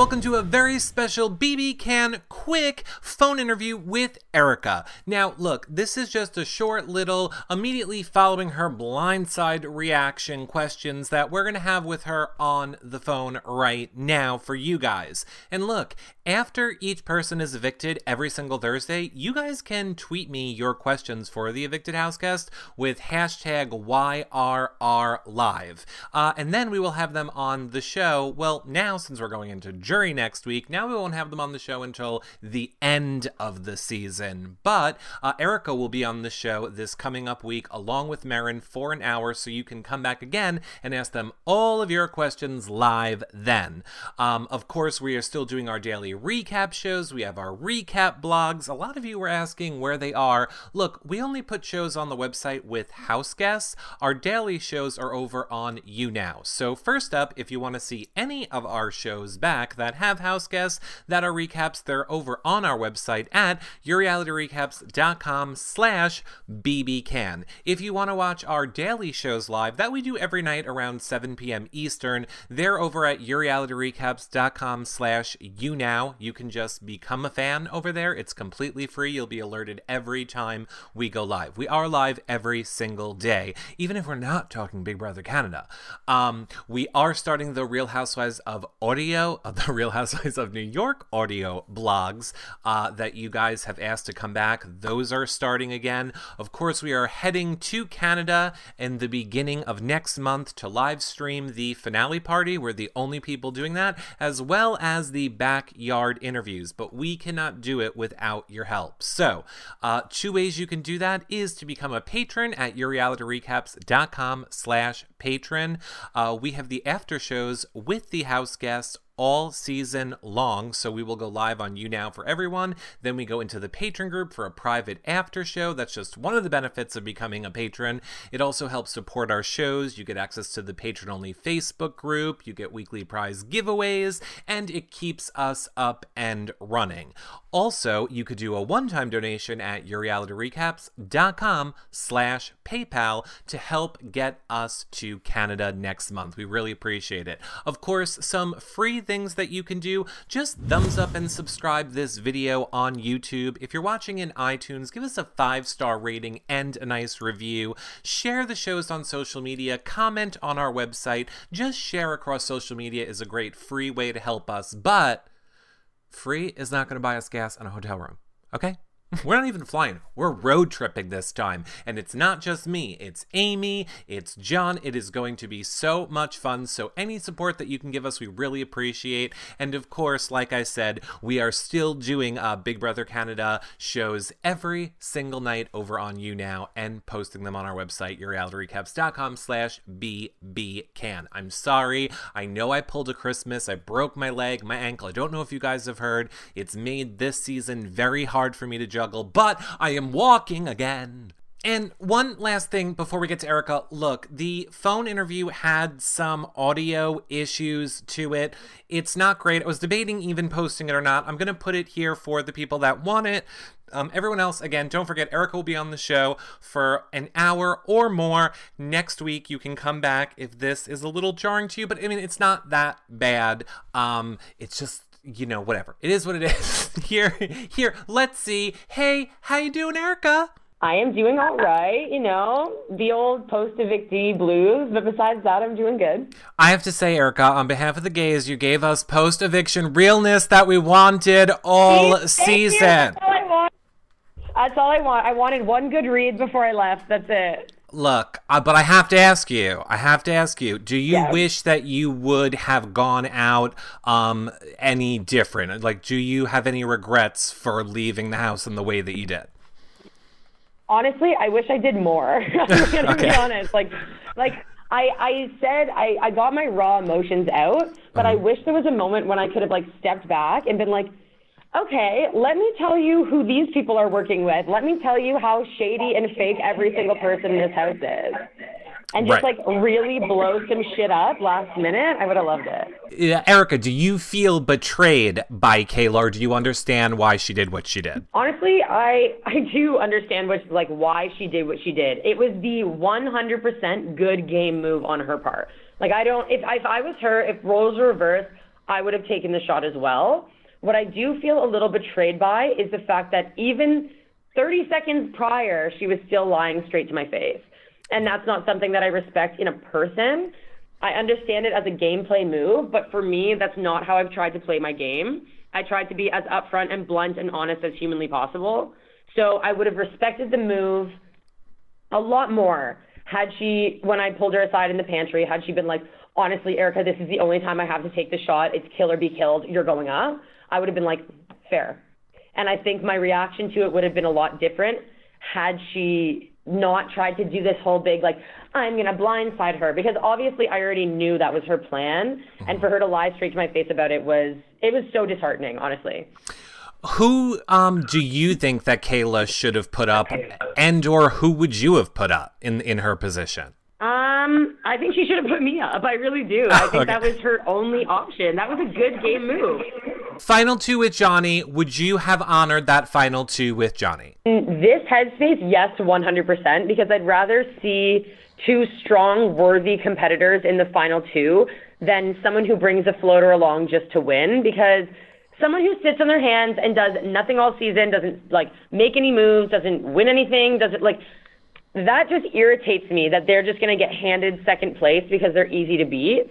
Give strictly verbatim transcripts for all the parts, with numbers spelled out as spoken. welcome to a very special B B Can quick phone interview with Erica. Now, look, this is just a short little, immediately following her blindside reaction questions that we're going to have with her on the phone right now for you guys. And look, after each person is evicted every single Thursday, you guys can tweet me your questions for the Evicted Housecast with hashtag Y R R Live. Uh, and then we will have them on the show. Well, now, since we're going into jury next week, now we won't have them on the show until the end of the season. But uh, Erica will be on the show this coming up week along with Marin for an hour, so you can come back again and ask them all of your questions live then. Um, of course, we are still doing our daily recap shows. We have our recap blogs. A lot of you were asking where they are. Look, we only put shows on the website with house guests. Our daily shows are over on YouNow. So first up, if you want to see any of our shows back that have house guests that are recaps, they're over on our website at your reality recaps dot com slash B B Can. If you want to watch our daily shows live that we do every night around seven p m Eastern, they're over at your reality recaps dot com slash YouNow. You can just become a fan over there. It's completely free. You'll be alerted every time we go live. We are live every single day, even if we're not talking Big Brother Canada. Um, we are starting the Real Housewives of Audio, of the Real Housewives of New York audio blogs uh, that you guys have asked to come back. Those are starting again. Of course, we are heading to Canada in the beginning of next month to live stream the finale party. We're the only people doing that, as well as the backyard interviews, but we cannot do it without your help. So uh, two ways you can do that is to become a patron at your reality recaps dot com slash patron. Uh, we have the after shows with the house guests all season long, so we will go live on YouNow for everyone. Then we go into the patron group for a private after show. That's just one of the benefits of becoming a patron. It also helps support our shows. You get access to the patron-only Facebook group. You get weekly prize giveaways, and it keeps us up and running. Also, you could do a one-time donation at your reality recaps dot com slash PayPal to help get us to Canada next month. We really appreciate it. Of course, some free things that you can do: just thumbs up and subscribe this video on YouTube. If you're watching in iTunes, give us a five star rating and a nice review. Share the shows on social media. Comment on our website. Just share across social media is a great free way to help us, but free is not going to buy us gas and a hotel room, okay? We're not even flying. We're road tripping this time. And it's not just me. It's Amy. It's John. It is going to be so much fun. So any support that you can give us, we really appreciate. And of course, like I said, we are still doing uh, Big Brother Canada shows every single night over on YouNow and posting them on our website, your reality recaps dot com slash B B Can. I'm sorry. I know I pulled a Christmas. I broke my leg, my ankle. I don't know if you guys have heard. It's made this season very hard for me to jump. But I am walking again. And one last thing before we get to Erica. Look, the phone interview had some audio issues to it. It's not great. I was debating even posting it or not. I'm going to put it here for the people that want it. Um, everyone else, again, don't forget, Erica will be on the show for an hour or more next week. You can come back if this is a little jarring to you, but I mean, it's not that bad. Um, it's just, you know, whatever. It is what it is. Here, here, let's see. Hey, how you doing, Erica? I am doing all right, you know, the old post-evictee blues, but besides that, I'm doing good. I have to say, Erica, on behalf of the gays, you gave us post-eviction realness that we wanted all Thank season. You. That's all I want. That's all I want. I wanted one good read before I left. That's it. Look, uh, but I have to ask you, I have to ask you, do you yes. wish that you would have gone out um, any different? Like, do you have any regrets for leaving the house in the way that you did? Honestly, I wish I did more. I'm going to okay. be honest. Like, like I, I said, I, I got my raw emotions out, but um. I wish there was a moment when I could have, like, stepped back and been like, okay, let me tell you who these people are working with. Let me tell you how shady and fake every single person in this house is. And just right. like really blow some shit up last minute. I would have loved it. Yeah, Erica, do you feel betrayed by Kayla, or do you understand why she did what she did? Honestly, I I do understand what like why she did what she did. It was the one hundred percent good game move on her part. Like I don't if if I was her, if roles were reversed, I would have taken the shot as well. What I do feel a little betrayed by is the fact that even thirty seconds prior, she was still lying straight to my face. And that's not something that I respect in a person. I understand it as a gameplay move, but for me, that's not how I've tried to play my game. I tried to be as upfront and blunt and honest as humanly possible. So I would have respected the move a lot more had she, when I pulled her aside in the pantry, had she been like, honestly, Erica, this is the only time I have to take the shot. It's kill or be killed. You're going up. I would have been like, fair. And I think my reaction to it would have been a lot different had she not tried to do this whole big, like, I'm going to blindside her, because obviously I already knew that was her plan. And for her to lie straight to my face about it was, it was so disheartening, honestly. Who um, do you think that Kayla should have put up, and or who would you have put up in, in her position? Um, I think she should have put me up. I really do. I think okay. that was her only option. That was a good game move. Final two with Johnny. Would you have honored that final two with Johnny? In this headspace, yes, one hundred percent, because I'd rather see two strong, worthy competitors in the final two than someone who brings a floater along just to win, because someone who sits on their hands and does nothing all season, doesn't, like, make any moves, doesn't win anything, doesn't, like, that just irritates me that they're just going to get handed second place because they're easy to beat.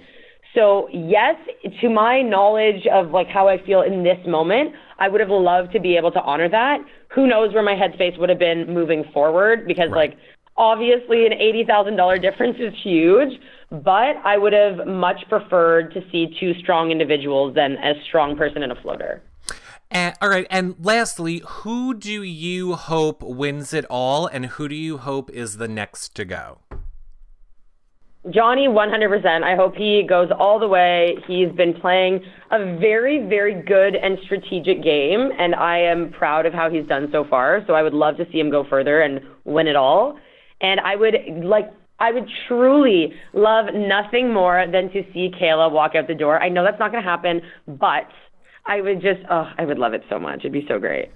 So, yes, to my knowledge of, like, how I feel in this moment, I would have loved to be able to honor that. Who knows where my headspace would have been moving forward, because, right. like, obviously an eighty thousand dollars difference is huge, but I would have much preferred to see two strong individuals than a strong person and a floater. And, all right. And lastly, who do you hope wins it all, and who do you hope is the next to go? Johnny, one hundred percent. I hope he goes all the way. He's been playing a very, very good and strategic game, and I am proud of how he's done so far. So I would love to see him go further and win it all. And I would like, I would truly love nothing more than to see Kayla walk out the door. I know that's not going to happen, but I would just, oh, I would love it so much. It'd be so great.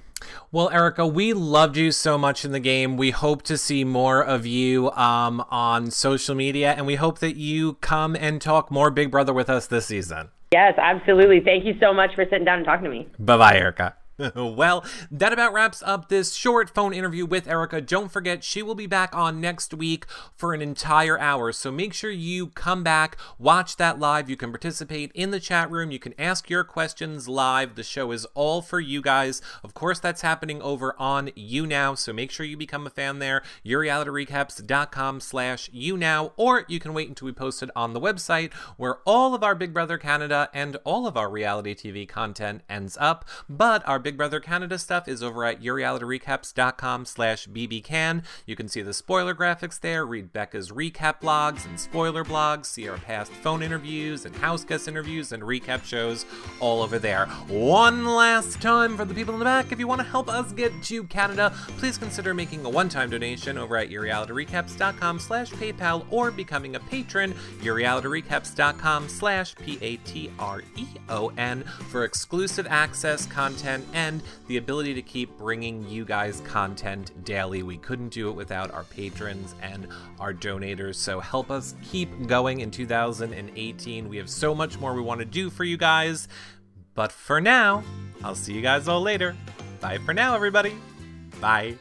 Well, Erica, we loved you so much in the game. We hope to see more of you um, on social media, and we hope that you come and talk more Big Brother with us this season. Yes, absolutely. Thank you so much for sitting down and talking to me. Bye-bye, Erica. Well, that about wraps up this short phone interview with Erica. Don't forget, she will be back on next week for an entire hour. So make sure you come back, watch that live. You can participate in the chat room. You can ask your questions live. The show is all for you guys. Of course, that's happening over on YouNow. So make sure you become a fan there, your reality recaps dot com slash YouNow, or you can wait until we post it on the website, where all of our Big Brother Canada and all of our reality T V content ends up. But our Big Brother Canada stuff is over at your reality recaps dot com slash B B can. You can see the spoiler graphics there, read Becca's recap blogs and spoiler blogs, see our past phone interviews and house guest interviews and recap shows all over there. One last time for the people in the back, if you want to help us get to Canada, please consider making a one-time donation over at your reality recaps dot com slash PayPal, or becoming a patron, your reality recaps dot com slash P A T R E O N, for exclusive access, content, and the ability to keep bringing you guys content daily. We couldn't do it without our patrons and our donators, so help us keep going in two thousand eighteen. We have so much more we want to do for you guys, but for now, I'll see you guys all later. Bye for now, everybody. Bye.